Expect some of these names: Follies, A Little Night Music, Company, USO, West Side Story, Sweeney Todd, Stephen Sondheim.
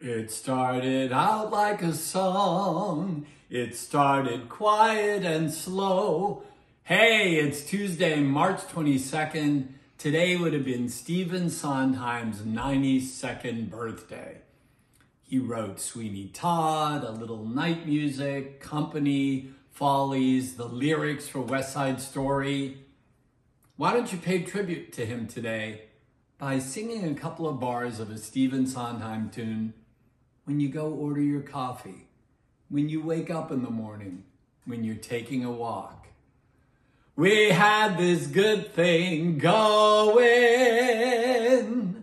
It started out like a song. It started quiet and slow. Hey, it's Tuesday, March 22nd. Today would have been Stephen Sondheim's 92nd birthday. He wrote Sweeney Todd, A Little Night Music, Company, Follies, the lyrics for West Side Story. Why don't you pay tribute to him today by singing a couple of bars of a Stephen Sondheim tune? When you go order your coffee, when you wake up in the morning, when you're taking a walk. We had this good thing going.